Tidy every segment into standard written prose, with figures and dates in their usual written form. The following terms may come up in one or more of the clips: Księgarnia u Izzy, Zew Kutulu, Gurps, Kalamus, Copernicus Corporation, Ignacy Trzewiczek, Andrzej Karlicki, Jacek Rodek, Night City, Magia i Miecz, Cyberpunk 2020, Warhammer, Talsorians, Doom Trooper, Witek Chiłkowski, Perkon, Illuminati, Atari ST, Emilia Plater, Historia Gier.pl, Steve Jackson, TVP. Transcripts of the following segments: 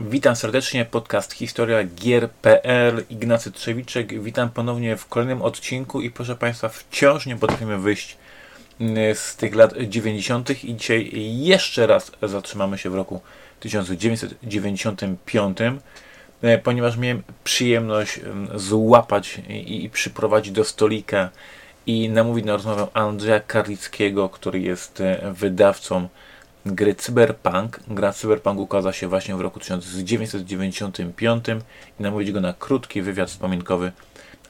Witam serdecznie, podcast Historia Gier.pl, Ignacy Trzewiczek. Witam ponownie w kolejnym odcinku i proszę Państwa, wciąż nie potrafimy wyjść z tych lat 90. i dzisiaj jeszcze raz zatrzymamy się w roku 1995, ponieważ miałem przyjemność złapać i przyprowadzić do stolika i namówić na rozmowę Andrzeja Karlickiego, który jest wydawcą gry Cyberpunk. Gra Cyberpunk ukazała się właśnie w roku 1995 i namówić go na krótki wywiad wspominkowy,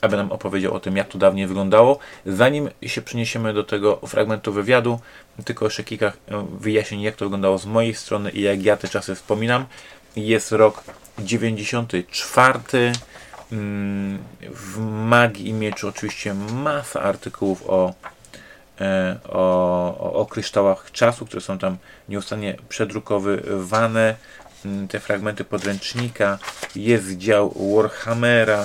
aby nam opowiedział o tym, jak to dawniej wyglądało. Zanim się przeniesiemy do tego fragmentu wywiadu, tylko jeszcze kilka wyjaśnień, jak to wyglądało z mojej strony i jak ja te czasy wspominam. Jest rok 94. W Magii i Mieczu oczywiście masa artykułów o kryształach czasu, które są tam nieustannie przedrukowywane, te fragmenty podręcznika, jest dział Warhammera.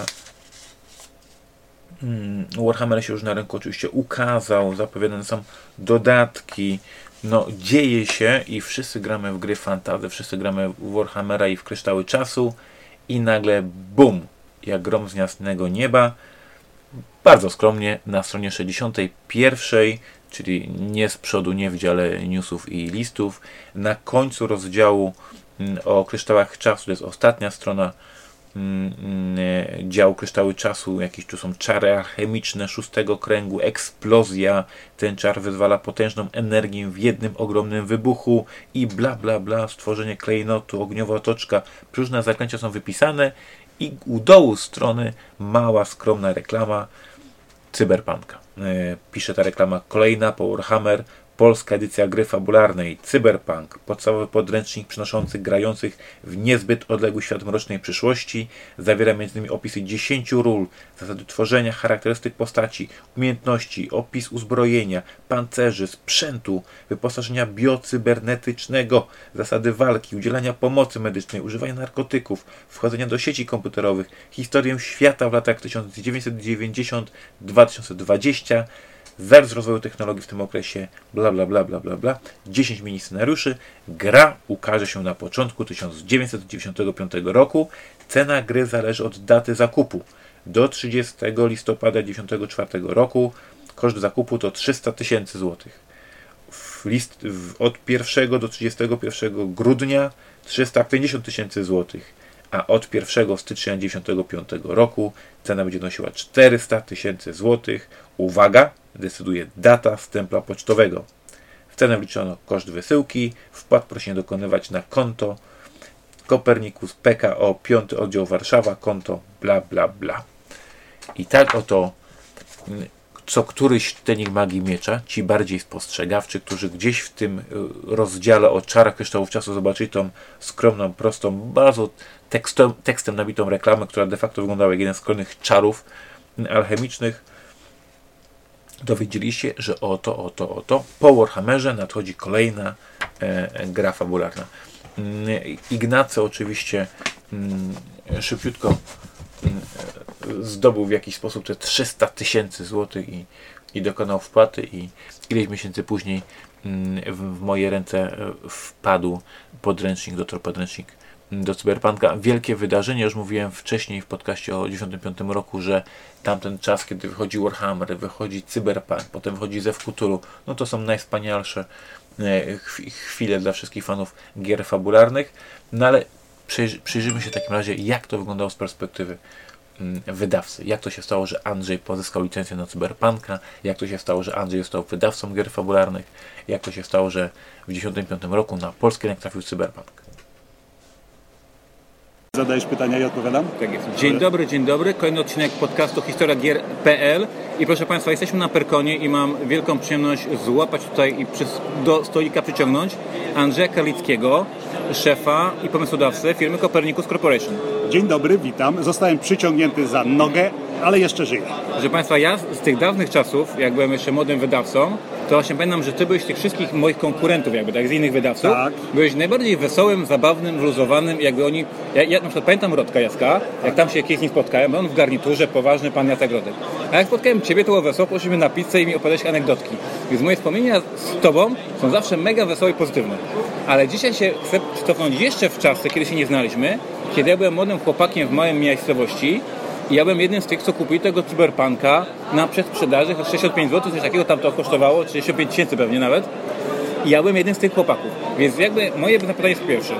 Warhammer się już na rynku oczywiście ukazał, zapowiadane są dodatki, no dzieje się i wszyscy gramy w gry fantasy, wszyscy gramy w Warhammera i w kryształy czasu i nagle bum, jak grom z jasnego nieba. Bardzo skromnie na stronie 61, czyli nie z przodu, nie w dziale newsów i listów. Na końcu rozdziału o kryształach czasu, to jest ostatnia strona działu kryształy czasu, jakieś tu są czary alchemiczne szóstego kręgu, eksplozja, ten czar wyzwala potężną energię w jednym ogromnym wybuchu i bla bla bla, stworzenie klejnotu, ogniowa otoczka, różne zaklęcia są wypisane. I u dołu strony mała, skromna reklama Cyberpunka. Pisze ta reklama kolejna po Warhammer, polska edycja gry fabularnej Cyberpunk, podstawowy podręcznik przynoszący grających w niezbyt odległy świat mrocznej przyszłości. Zawiera m.in. opisy 10 ról, zasady tworzenia, charakterystyk postaci, umiejętności, opis uzbrojenia, pancerzy, sprzętu, wyposażenia biocybernetycznego, zasady walki, udzielania pomocy medycznej, używania narkotyków, wchodzenia do sieci komputerowych, historię świata w latach 1990-2020, wers rozwoju technologii w tym okresie, bla bla bla bla bla bla, 10 mini scenariuszy. Gra ukaże się na początku 1995 roku. Cena gry zależy od daty zakupu. Do 30 listopada 1994 roku koszt zakupu to 300 000 złotych. Od 1 do 31 grudnia 350 000 złotych, a od 1 stycznia 1995 roku cena będzie nosiła 400 000 złotych. Uwaga! Decyduje data stempla pocztowego. W cenę wliczono koszt wysyłki, wpłat prosi się dokonywać na konto Copernicus PKO 5 oddział Warszawa, konto bla bla bla. I tak oto co któryś czytelnik Magii Miecza, ci bardziej spostrzegawczy, którzy gdzieś w tym rozdziale o czarach kryształów czasu zobaczyli tą skromną, prostą, bardzo tekstem nabitą reklamę, która de facto wyglądała jak jeden z kolejnych czarów alchemicznych, dowiedzieli się, że oto, po Warhammerze nadchodzi kolejna gra fabularna. Ignacy oczywiście szybciutko zdobył w jakiś sposób te 300 000 złotych i dokonał wpłaty i ileś miesięcy później w moje ręce wpadł podręcznik, podręcznik do Cyberpunka. Wielkie wydarzenie, już mówiłem wcześniej w podcaście o 95 roku, że tamten czas, kiedy wychodzi Warhammer, wychodzi Cyberpunk, potem wychodzi Zew Kutulu, no to są najwspanialsze chwile dla wszystkich fanów gier fabularnych. No ale przyjrzyjmy się w takim razie, jak to wyglądało z perspektywy wydawcy. Jak to się stało, że Andrzej pozyskał licencję na Cyberpunka, jak to się stało, że Andrzej został wydawcą gier fabularnych, jak to się stało, że w 95 roku na polski rynek trafił Cyberpunk. Zadajesz pytania i odpowiadam? Tak jest. Dzień dobry. Kolejny odcinek podcastu Historia Gier.pl i proszę Państwa, jesteśmy na Perkonie i mam wielką przyjemność złapać tutaj i do stolika przyciągnąć Andrzeja Karlickiego, szefa i pomysłodawcę firmy Copernicus Corporation. Dzień dobry, witam. Zostałem przyciągnięty za nogę, ale jeszcze żyję. Proszę Państwa, ja z tych dawnych czasów, jak byłem jeszcze młodym wydawcą, to właśnie pamiętam, że Ty byłeś tych wszystkich moich konkurentów, tak, z innych wydawców. Tak. Byłeś najbardziej wesołym, zabawnym, wyluzowanym, oni... Ja na przykład pamiętam Rodka Jacka, tak. Jak tam się kiedyś z nim spotkałem, on w garniturze, poważny pan Jacek Rodek. A jak spotkałem Ciebie, to było wesoło, poszliśmy na pizzę i mi opowiadałeś anegdotki. Więc moje wspomnienia z Tobą są zawsze mega wesołe i pozytywne. Ale dzisiaj się chcę cofnąć jeszcze w czasy, kiedy się nie znaliśmy, kiedy ja byłem młodym chłopakiem w małej miejscowości i ja byłem jednym z tych, co kupili tego Cyberpunka na przedsprzedaży, 65 zł, coś takiego tam to kosztowało, 35 000 pewnie nawet. I ja byłem jednym z tych chłopaków. Więc jakby moje pytanie jest pierwsze.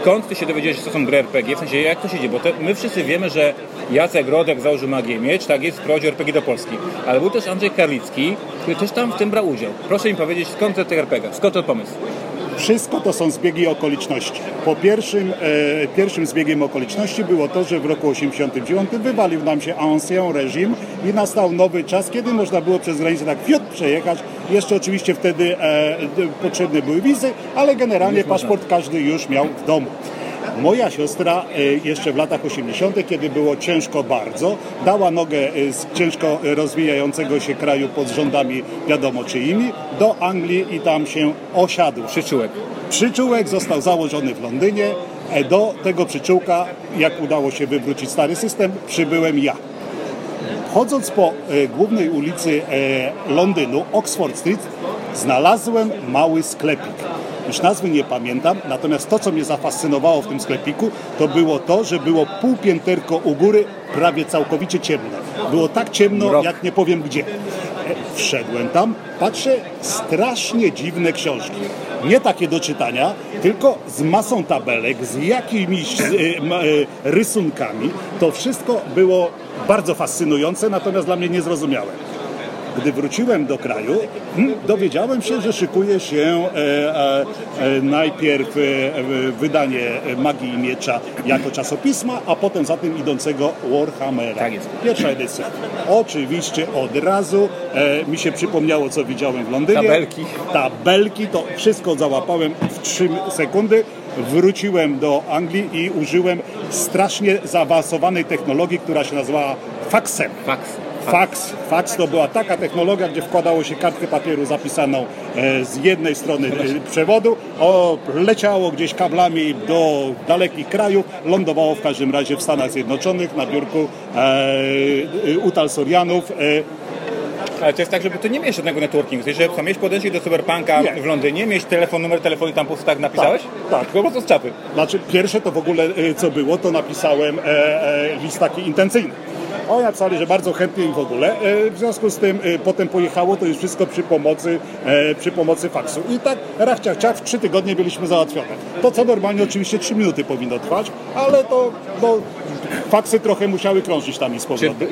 Skąd ty się dowiedziałeś, że to są gry RPG? W sensie, jak to się dzieje? Bo to, my wszyscy wiemy, że Jacek Rodek założył Magię i Miecz, tak jest, wprowadził RPG do Polski. Ale był też Andrzej Karlicki, który też tam w tym brał udział. Proszę mi powiedzieć, skąd te RPG? Skąd ten pomysł? Wszystko to są zbiegi okoliczności. Po pierwszym zbiegiem okoliczności było to, że w roku 1989 wywalił nam się ancien reżim i nastał nowy czas, kiedy można było przez granicę tak fiut przejechać. Jeszcze oczywiście wtedy potrzebne były wizy, ale generalnie paszport każdy już miał w domu. Moja siostra jeszcze w latach 80., kiedy było ciężko bardzo, dała nogę z ciężko rozwijającego się kraju pod rządami wiadomo czyimi, do Anglii i tam się osiadł. Przyczółek został założony w Londynie. Do tego przyczółka, jak udało się wywrócić stary system, przybyłem ja. Chodząc po głównej ulicy Londynu, Oxford Street, znalazłem mały sklepik. Już nazwy nie pamiętam, natomiast to, co mnie zafascynowało w tym sklepiku, to było to, że było półpięterko u góry, prawie całkowicie ciemne. Było tak ciemno, jak nie powiem gdzie. Wszedłem tam, patrzę, strasznie dziwne książki. Nie takie do czytania, tylko z masą tabelek, z jakimiś rysunkami. To wszystko było bardzo fascynujące, natomiast dla mnie niezrozumiałe. Gdy wróciłem do kraju, dowiedziałem się, że szykuje się najpierw wydanie Magii i Miecza jako czasopisma, a potem za tym idącego Warhammera. Pierwsza edycja. Oczywiście od razu mi się przypomniało, co widziałem w Londynie. Tabelki, to wszystko załapałem w 3 sekundy. Wróciłem do Anglii i użyłem strasznie zaawansowanej technologii, która się nazywała faksem. Fax to była taka technologia, gdzie wkładało się kartkę papieru zapisaną z jednej strony przewodu, leciało gdzieś kablami do dalekich krajów, lądowało w każdym razie w Stanach Zjednoczonych na biurku u Talsorianów. Ale to jest tak, żeby to nie mieć żadnego networkingu. Jeżeli tam mieć podejście do Cyberpunka w Londynie, mieć telefon, numer telefonu, tam po prostu tak napisałeś? Tak. Tylko po prostu z czapy. Znaczy, pierwsze to w ogóle, co było, to napisałem list taki intencyjny. Oni napisali, że bardzo chętnie im w ogóle. W związku z tym potem pojechało to już wszystko przy pomocy faksu. I tak rachciach w 3 tygodnie byliśmy załatwione. To co normalnie oczywiście 3 minuty powinno trwać, ale to faksy trochę musiały krążyć tam i z powrotem.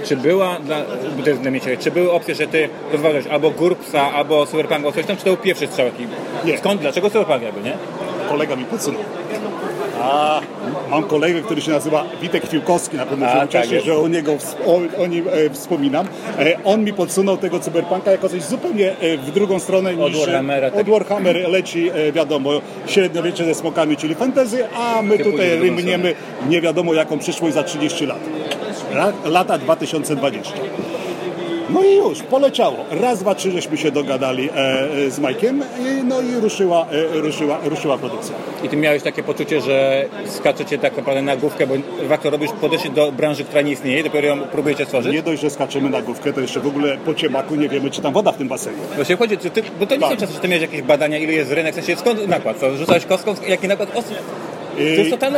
Czy były opcje, że ty rozważasz albo Gurpsa, albo Cyberpunka, coś tam, czy to był pierwszy strzał? Nie. Skąd? Dlaczego Cyberpunk jakby, nie? Kolega mi podsunął. Mam kolegę, który się nazywa Witek Chiłkowski, na pewno się ucieszy, że o nim wspominam. On mi podsunął tego Cyberpunka jako coś zupełnie w drugą stronę niż od Warhammer leci, wiadomo, średniowiecze ze smokami, czyli fantasy, a my tutaj rymniemy nie wiadomo jaką przyszłość za 30 lat. Lata 2020. No i już, poleciało. Raz, dwa, trzy żeśmy się dogadali z Majkiem i ruszyła produkcja. I ty miałeś takie poczucie, że skaczecie tak naprawdę na główkę, bo wakto robisz podejście do branży, która nie istnieje, dopiero ją próbujecie stworzyć? Nie dość, że skaczemy na główkę, to jeszcze w ogóle po ciemaku nie wiemy, czy tam woda w tym basenie. Właśnie chodzi, bo to nie są czasy, że ty miałeś jakieś badania, ile jest rynek, w sensie skąd nakład? Co, rzucałeś kostką, jaki nakład osób?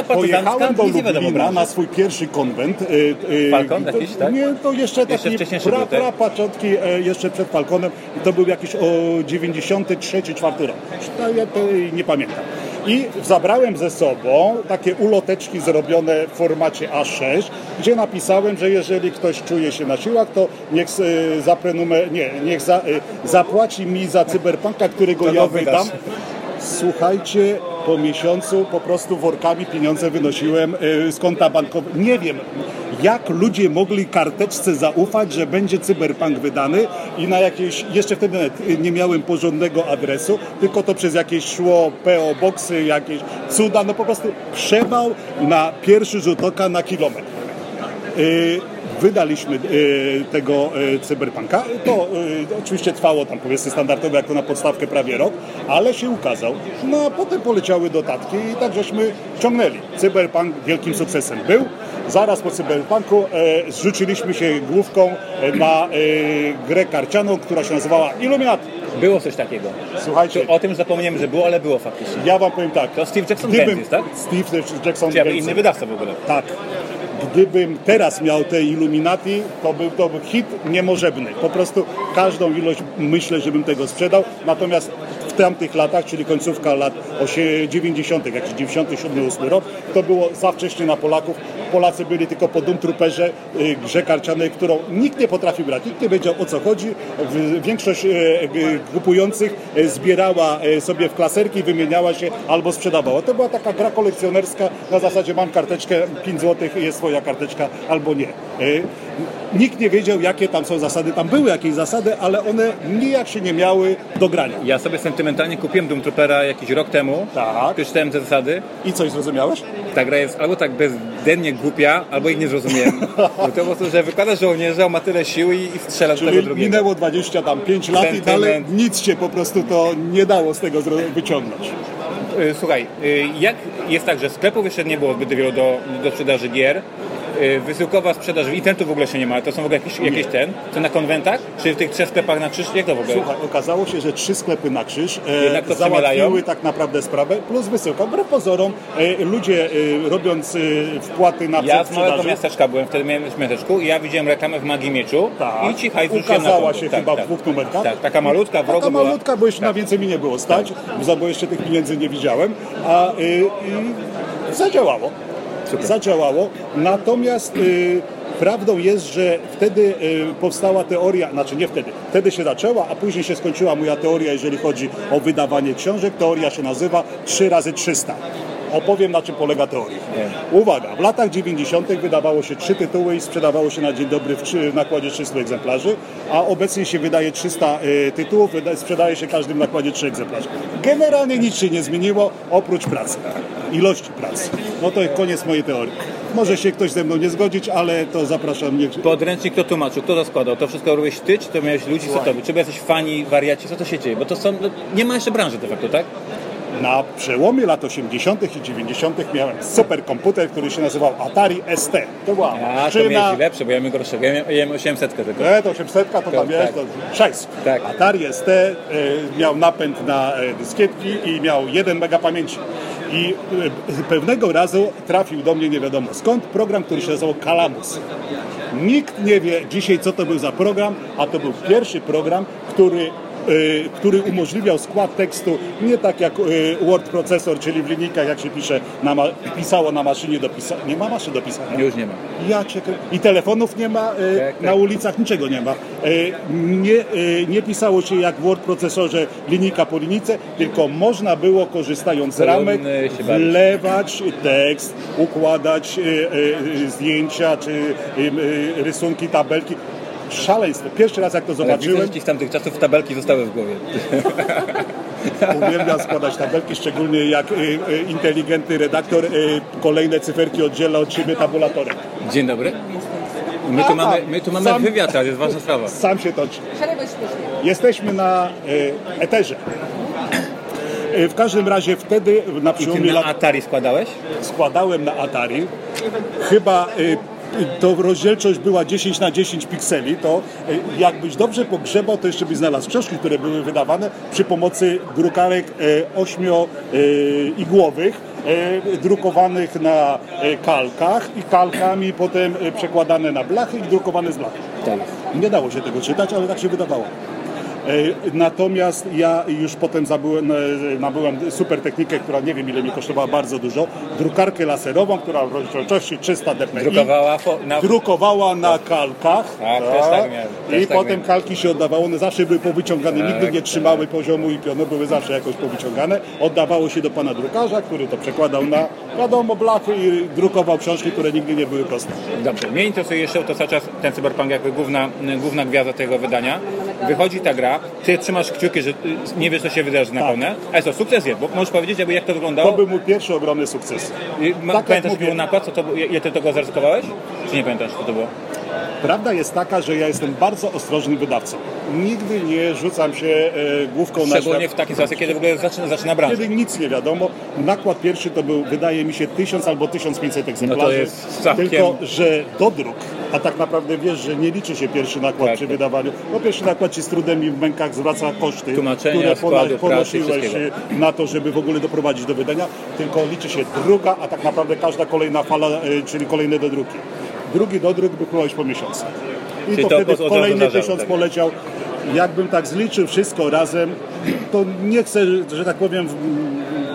Pojechałem do Lublina na swój pierwszy konwent. Falcon jakiś, tak? Nie, to jeszcze taki prapaczątki jeszcze przed Falconem. To był jakiś 93-94 rok. Ja to nie pamiętam. I zabrałem ze sobą takie uloteczki zrobione w formacie A6, gdzie napisałem, że jeżeli ktoś czuje się na siłach, to niech zapłaci mi za Cyberpunka, którego to ja wydam. Słuchajcie, po miesiącu po prostu workami pieniądze wynosiłem z konta bankowego. Nie wiem, jak ludzie mogli karteczce zaufać, że będzie Cyberpunk wydany i na jakieś... Jeszcze wtedy nawet nie miałem porządnego adresu, tylko to przez jakieś szło PO Boxy, jakieś cuda. No po prostu przewał na pierwszy rzut oka na kilometr. Wydaliśmy tego Cyberpunka. To oczywiście trwało tam, powiedzmy, standardowo, jak to na podstawkę, prawie rok, ale się ukazał. No a potem poleciały dodatki i tak żeśmy ciągnęli. Cyberpunk wielkim sukcesem był. Zaraz po cyberpunku zrzuciliśmy się główką na grę karcianą, która się nazywała Illuminati. Było coś takiego. Słuchajcie. To o tym zapomniałem, że było, ale było faktycznie. Ja wam powiem tak. To Steve Jackson Bendis, tak? Steve Jackson Bendis. Inny wydawca w ogóle. Tak. Gdybym teraz miał te Illuminati, to był hit niemożebny. Po prostu każdą ilość myślę, żebym tego sprzedał. Natomiast w tamtych latach, czyli końcówka lat 90., jakiś 97-98 rok, to było za wcześnie na Polaków. Polacy byli tylko po Doom Trooperze, grze karcianej, którą nikt nie potrafił grać. Nikt nie wiedział, o co chodzi. Większość kupujących zbierała sobie w klaserki, wymieniała się albo sprzedawała. To była taka gra kolekcjonerska, na zasadzie mam karteczkę, 5 zł jest swoja karteczka, albo nie. Nikt nie wiedział, jakie tam są zasady. Tam były jakieś zasady, ale one nijak się nie miały do grania. Ja sobie sentymentalnie kupiłem Doom Troopera jakiś rok temu. Tak. Przeczytałem te zasady. I coś zrozumiałeś? Ta gra jest albo tak bezdennie głupia, albo ich nie zrozumiałem. To po prostu, że wykładasz żołnierza, on ma tyle siły i strzela do tego drugiego. Minęło 25 lat i dalej nic się po prostu to nie dało z tego wyciągnąć. Słuchaj, jak jest tak, że sklepów jeszcze nie było zbyt wielu do sprzedaży gier, wysyłkowa sprzedaż w internetu w ogóle się nie ma, to są w ogóle jakieś to na konwentach, czy w tych 3 sklepach na krzyż, jak to w ogóle? Słuchaj, okazało się, że 3 sklepy na krzyż załatwiły tak naprawdę sprawę, plus wysyłka. Wbrew pozorom, ludzie robiąc wpłaty na przedsprzedaży. Ja z małego miasteczka byłem, wtedy miałem w miasteczku i ja widziałem reklamę w Magii i Mieczu i ci hajzów się ukazała się chyba w 2 numerkach. Tak, taka malutka, w rogu była. Taka malutka, bo jeszcze na więcej mi nie było stać, bo jeszcze tych pieniędzy nie widziałem, a zadziałało. Super. Zadziałało, natomiast prawdą jest, że wtedy powstała teoria, wtedy się zaczęła, a później się skończyła moja teoria, jeżeli chodzi o wydawanie książek. Teoria się nazywa 3x300. Opowiem, na czym polega teoria. Uwaga, w latach 90. wydawało się 3 tytuły i sprzedawało się na dzień dobry w nakładzie 300 egzemplarzy, a obecnie się wydaje 300 tytułów, sprzedaje się każdy w nakładzie 3 egzemplarze. Generalnie nic się nie zmieniło, oprócz pracy, ilości pracy. No to koniec mojej teorii. Może się ktoś ze mną nie zgodzić, ale to zapraszam. Podręcznik kto tłumaczył, kto to składał? To wszystko robiłeś ty, czy to miałeś ludzi, co to by? Czy jesteś fani, wariaci, co to się dzieje? Bo to są, nie ma jeszcze branży de facto, tak? Na przełomie lat 80. i 90. miałem super komputer, który się nazywał Atari ST. To była maszyna. To miałeś lepsze, bo ja miałem gorsze. Ja miałem 800 tego. Nie, to 800 to tam jest. Tak. Atari ST miał napęd na dyskietki i miał 1 mega pamięci. I pewnego razu trafił do mnie nie wiadomo skąd program, który się nazywał Kalamus. Nikt nie wie dzisiaj, co to był za program, a to był pierwszy program, który umożliwiał skład tekstu nie tak jak Word procesor, czyli w linijkach, jak się pisze, pisało na maszynie do pisania. Nie ma maszyn do pisania. Już nie ma. I telefonów nie ma, na ulicach niczego nie ma. Nie pisało się jak w Word procesorze linijka po linijce, tylko można było, korzystając z ramek, wlewać tekst, układać zdjęcia, czy rysunki, tabelki. Szaleństwo. Pierwszy raz, jak to zobaczyłem... Ale widzę, z tamtych czasów tabelki zostały w głowie. Uwielbiam składać tabelki, szczególnie jak inteligentny redaktor kolejne cyferki oddziela od siebie tabulatorem. Dzień dobry. My tu mamy wywiad, ale jest ważna sprawa. Sam się toczy. Jesteśmy na eterze. W każdym razie wtedy... Na przełomie na Atari składałeś? Składałem na Atari. Chyba... to rozdzielczość była 10x10 pikseli, to jakbyś dobrze pogrzebał, to jeszcze byś znalazł książki, które były wydawane przy pomocy drukarek 8-igłowych, drukowanych na kalkach i kalkami potem przekładane na blachy i drukowane z blachy. Nie dało się tego czytać, ale tak się wydawało. Natomiast ja już potem nabyłem super technikę, która nie wiem ile mi kosztowała, bardzo dużo. Drukarkę laserową, która w rozdzielczości 300 dpi drukowała na kalkach. I potem kalki się oddawało, one zawsze były powyciągane, nigdy nie trzymały poziomu i pionu, były zawsze jakoś powyciągane. Oddawało się do pana drukarza, który to przekładał na blachy i drukował książki, które nigdy nie były proste. Dobrze, mnie interesuje jeszcze to cały czas ten cyberpunk, jakby główna gwiazda tego wydania. Wychodzi ta gra, ty trzymasz kciuki, że nie wiesz, co się wydarzy na pełne, ale to sukces jest, bo możesz powiedzieć, jakby jak to wyglądało? To był mój pierwszy ogromny sukces. Pamiętasz, jaki był nakład? Ile ty tego zaryzykowałeś? Czy nie pamiętasz, co to było? Prawda jest taka, że ja jestem bardzo ostrożnym wydawcą. nigdy nie rzucam się główką na świat. Szczególnie w takiej sytuacji, kiedy w ogóle zaczyna branża. Kiedy nic nie wiadomo. Nakład pierwszy to był, wydaje mi się, 1000 albo 1500 egzemplarzy. No to jest całkiem... Tylko, że dodruk, a tak naprawdę wiesz, że nie liczy się pierwszy nakład przy wydawaniu. No pierwszy nakład ci z trudem i w mękach zwraca koszty, które ponosiłeś na to, żeby w ogóle doprowadzić do wydania. Tylko liczy się druga, a tak naprawdę każda kolejna fala, czyli kolejne dodruki. Drugi dodruk wypłynąłeś po miesiącu. I czyli to wtedy kolejny 1000 tak poleciał. Jakbym tak zliczył wszystko razem, to nie chcę, że tak powiem,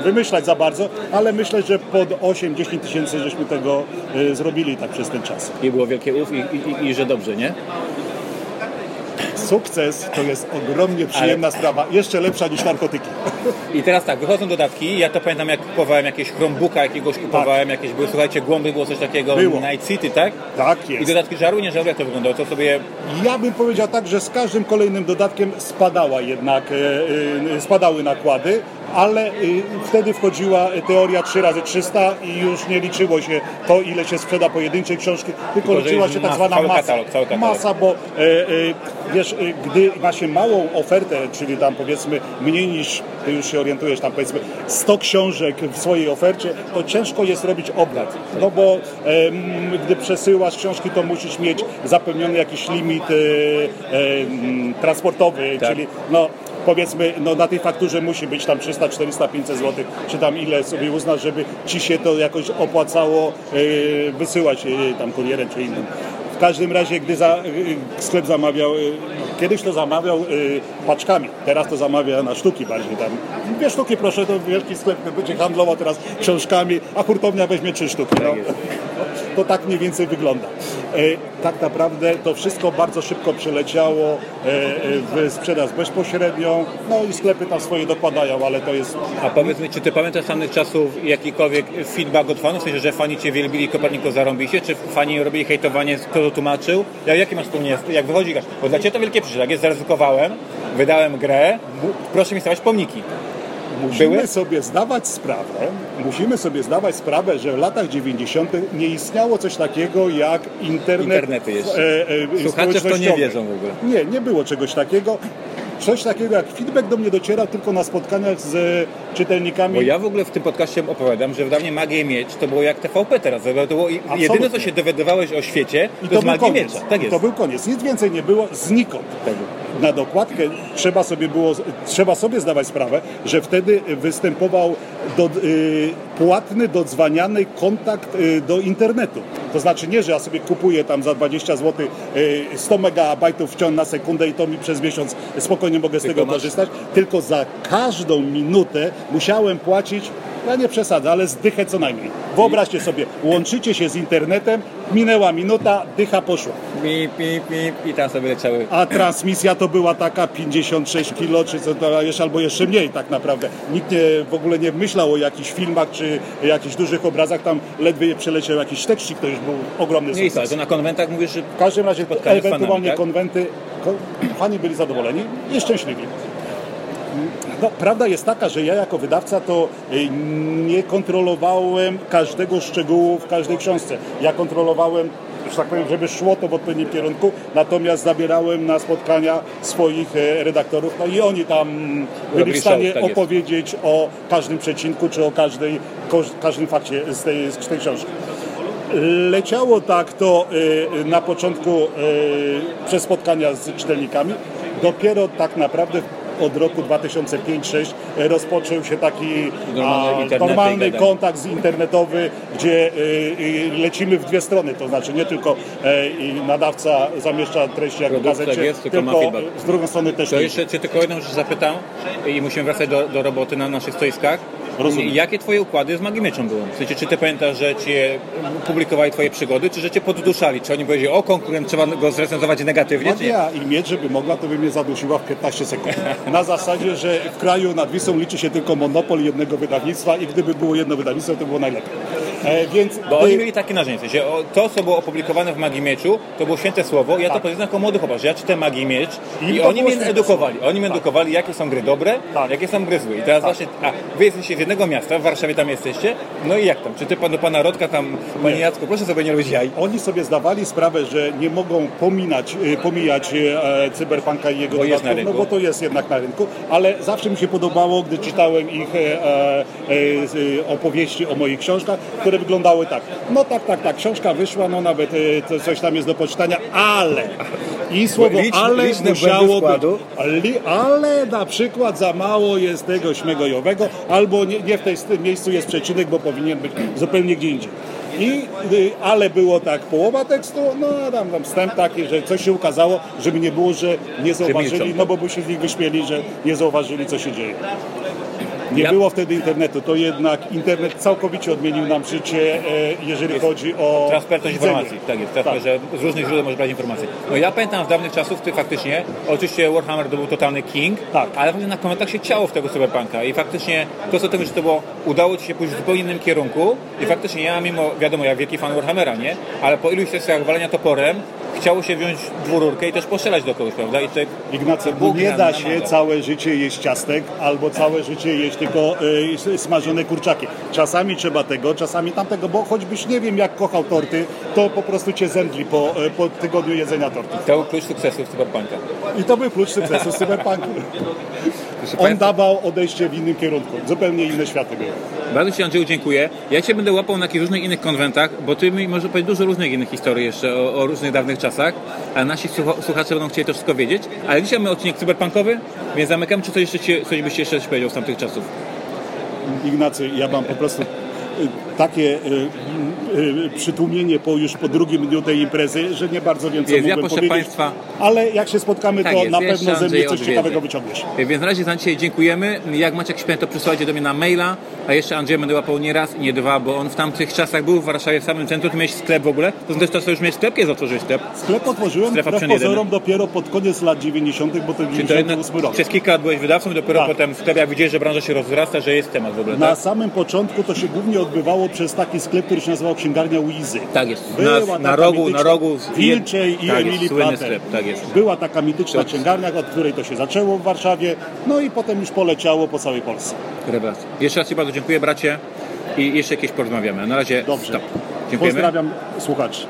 wymyślać za bardzo, ale myślę, że pod 8-10 tysięcy żeśmy tego zrobili tak przez ten czas. I było wielkie uf i że dobrze, nie? Sukces to jest ogromnie przyjemna sprawa, jeszcze lepsza niż narkotyki. I teraz tak, wychodzą dodatki, ja to pamiętam, jak kupowałem jakieś Chromebooka, jakiegoś kupowałem, jakieś były, słuchajcie, głąby, było coś takiego, Night City, tak? Tak jest. I dodatki żaru, nie żaru, jak to wyglądało? To sobie... Ja bym powiedział tak, że z każdym kolejnym dodatkiem spadała jednak, spadały nakłady, ale wtedy wchodziła teoria 3x300 i już nie liczyło się to, ile się sprzeda pojedynczej książki, tylko liczyła się tak zwana masa. Cały katalog. Masa, bo wiesz, gdy ma się małą ofertę, czyli tam powiedzmy mniej niż, ty już się orientujesz, tam powiedzmy 100 książek w swojej ofercie, to ciężko jest robić obrat, no bo gdy przesyłasz książki, to musisz mieć zapewniony jakiś limit transportowy, tak. Czyli no powiedzmy, no na tej fakturze musi być tam 300, 400, 500 zł, czy tam ile sobie uznasz, żeby ci się to jakoś opłacało wysyłać tam kurierem czy innym. W każdym razie, gdy sklep zamawiał, kiedyś to zamawiał paczkami, teraz to zamawia na sztuki bardziej tam. Dwie sztuki proszę, to wielki sklep będzie handlował teraz książkami, a hurtownia weźmie 3 sztuki. No. To tak mniej więcej wygląda. Tak naprawdę to wszystko bardzo szybko przeleciało w sprzedaż bezpośrednią, no i sklepy tam swoje dokładają, ale to jest... A powiedz mi, czy ty pamiętasz samych czasów jakikolwiek feedback od fanów? W sensie, że fani cię wielbili, Copernicus zarąbiście, czy fani robili hejtowanie, kto to tłumaczył? Jakie masz wspomnienie? Jak wychodzi, bo dla ciebie to wielkie przeżycie. Jak ja zaryzykowałem, wydałem grę, proszę mi stawiać pomniki. Musimy sobie zdawać sprawę, że w latach 90. nie istniało coś takiego jak internet. Słuchacze to nie wiedzą w ogóle. Nie było czegoś takiego. Coś takiego jak feedback do mnie docierał tylko na spotkaniach z czytelnikami. Bo ja w ogóle w tym podcaście opowiadam, że wydawnictwo Magia i Miecz to było jak TVP teraz. To było jedyne, co się dowiadywałeś o świecie, to z Magii i Miecza. Tak jest. I to był koniec. Nic więcej nie było znikąd. Na dokładkę trzeba sobie zdawać sprawę, że wtedy występował płatny, dodzwaniany kontakt do internetu. To znaczy nie, że ja sobie kupuję tam za 20 zł 100 megabajtów w ciągu na sekundę i to mi przez miesiąc spokojnie mogę z tego korzystać, tylko za każdą minutę musiałem płacić, ja nie przesadzę, ale z dychę co najmniej. Wyobraźcie sobie, łączycie się z internetem, minęła minuta, dycha poszła. I tam sobie leciały. A transmisja to była taka 56 kilo, czy co to jeszcze, albo jeszcze mniej tak naprawdę. Nikt w ogóle nie myślał o jakichś filmach, czy jakichś dużych obrazach, tam ledwie przeleciał jakiś tekścik, to już był ogromny sukces. Nie, to na konwentach mówisz, że w każdym razie ewentualnie fanami, tak? Konwenty, fani byli zadowoleni i szczęśliwi. No, prawda jest taka, że ja jako wydawca to nie kontrolowałem każdego szczegółu w każdej książce. Ja kontrolowałem, że tak powiem, żeby szło to w odpowiednim kierunku, natomiast zabierałem na spotkania swoich redaktorów, no i oni tam byli w stanie opowiedzieć o każdym przecinku, czy o każdym fakcie z tej książki. Leciało tak to na początku przez spotkania z czytelnikami, dopiero tak naprawdę od roku 2005-2006 rozpoczął się taki normalny kontakt internetowy, gdzie lecimy w dwie strony, to znaczy nie tylko nadawca zamieszcza treści jak w gazecie, tylko z drugiej strony też... To jeszcze cię tylko jedną rzecz zapytam i musimy wracać do roboty na naszych stoiskach. Rozumiem. Jakie twoje układy z Magią Mieczą były? W sensie, czy ty pamiętasz, że cię publikowali twoje przygody, czy że cię podduszali? Czy oni powiedzieli, o konkurent, trzeba go zrecenzować negatywnie? Magia i Miecz, żeby mogła, to by mnie zadusiła w 15 sekund. Na zasadzie, że w kraju nad Wisłą liczy się tylko monopol jednego wydawnictwa i gdyby było jedno wydawnictwo, to było najlepiej. Więc, bo oni mieli takie narzędzie, w sensie, to co było opublikowane w Magii Mieczu, to było święte słowo, ja tak. To powiedzmy jako młody chłopak, że ja czytam Magii Miecz i oni mnie edukowali, jakie są gry dobre, jakie są gry złe. I teraz właśnie, wy jesteście z jednego miasta, w Warszawie tam jesteście, no i jak tam, czy ty do pana Rodka tam, panie Jacku, proszę sobie nie robić jaj. Oni sobie zdawali sprawę, że nie mogą pomijać Cyberpunka i jego dodatków, no bo to jest jednak na rynku, ale zawsze mi się podobało, gdy czytałem ich opowieści o moich książkach, które wyglądały tak. No tak, książka wyszła, no nawet coś tam jest do poczytania, ale i słowo ale musiało być, ale na przykład za mało jest tego śmiegojowego, albo nie w tej miejscu jest przecinek, bo powinien być zupełnie gdzie indziej. I ale było tak połowa tekstu, no tam wstęp taki, że coś się ukazało, żeby nie było, że nie zauważyli, no bo by się z nich wyśmieli, że nie zauważyli, co się dzieje. Nie było wtedy internetu, to jednak internet całkowicie odmienił nam życie, jeżeli chodzi o transparentność informacji. Tak jest, że z różnych źródeł można brać informacje. No ja pamiętam z dawnych czasów, ty faktycznie, oczywiście Warhammer to był totalny king, ale na komentarzach się ciało w tego Cyberpunka i faktycznie to co tego, że to było, udało ci się pójść w zupełnie innym kierunku i faktycznie ja mimo, wiadomo, ja wielki fan Warhammera, nie? Ale po iluś sesjach walenia toporem chciało się wziąć dwururkę i też postrzelać do kogoś, prawda? I to, Ignacy, bo nie da się całe życie jeść ciastek albo całe życie jeść tylko smażone kurczaki. Czasami trzeba tego, czasami tamtego, bo choćbyś nie wiem jak kochał torty, to po prostu cię zemdli po tygodniu jedzenia torty. I to był klucz sukcesu z Cyberpunka. On dawał odejście w innym kierunku. Zupełnie inne światy były. Bardzo ci, Andrzeju, dziękuję. Ja cię będę łapał na jakichś różnych innych konwentach, bo ty mi możesz powiedzieć dużo różnych innych historii jeszcze o różnych dawnych czasach, a nasi słuchacze będą chcieli to wszystko wiedzieć. Ale dzisiaj mamy odcinek cyberpunkowy, więc zamykam. Czy coś byś jeszcze powiedział z tamtych czasów? Ignacy, ja mam po prostu takie przytłumienie po drugim dniu tej imprezy, że nie bardzo wiem, co mógłbym powiedzieć, Państwa, ale jak się spotkamy, to na pewno ze mnie coś ciekawego wyciągniesz. Więc na razie za dzisiaj dziękujemy. Jak macie jakieś pytania, to przysyłajcie do mnie na maila, a jeszcze Andrzej będę łapał nie raz i nie dwa, bo on w tamtych czasach był w Warszawie, w samym centrum, tu miałeś sklep w ogóle. To są też czasy, już miałeś sklep? Kiedy otworzyłeś sklep? Sklep otworzyłem pozorom dopiero pod koniec lat 90, bo to 98 rok. Przez kilka lat byłeś wydawcą i dopiero potem wtedy jak widziałeś, że branża się rozrasta, że jest temat w ogóle. Na samym początku to się głównie odbywało przez taki sklep, który się nazywał Księgarnia u Izzy. Tak jest. Była na rogu Wilczej i Emilii Plater. Tak jest. Była taka mityczna księgarnia, od której to się zaczęło w Warszawie, no i potem już poleciało po całej Polsce. Rewelacja. Jeszcze raz ci bardzo dziękuję, bracie, i jeszcze jakieś porozmawiamy. Na razie. Dobrze. Stop. Dziękujemy. Pozdrawiam słuchaczy.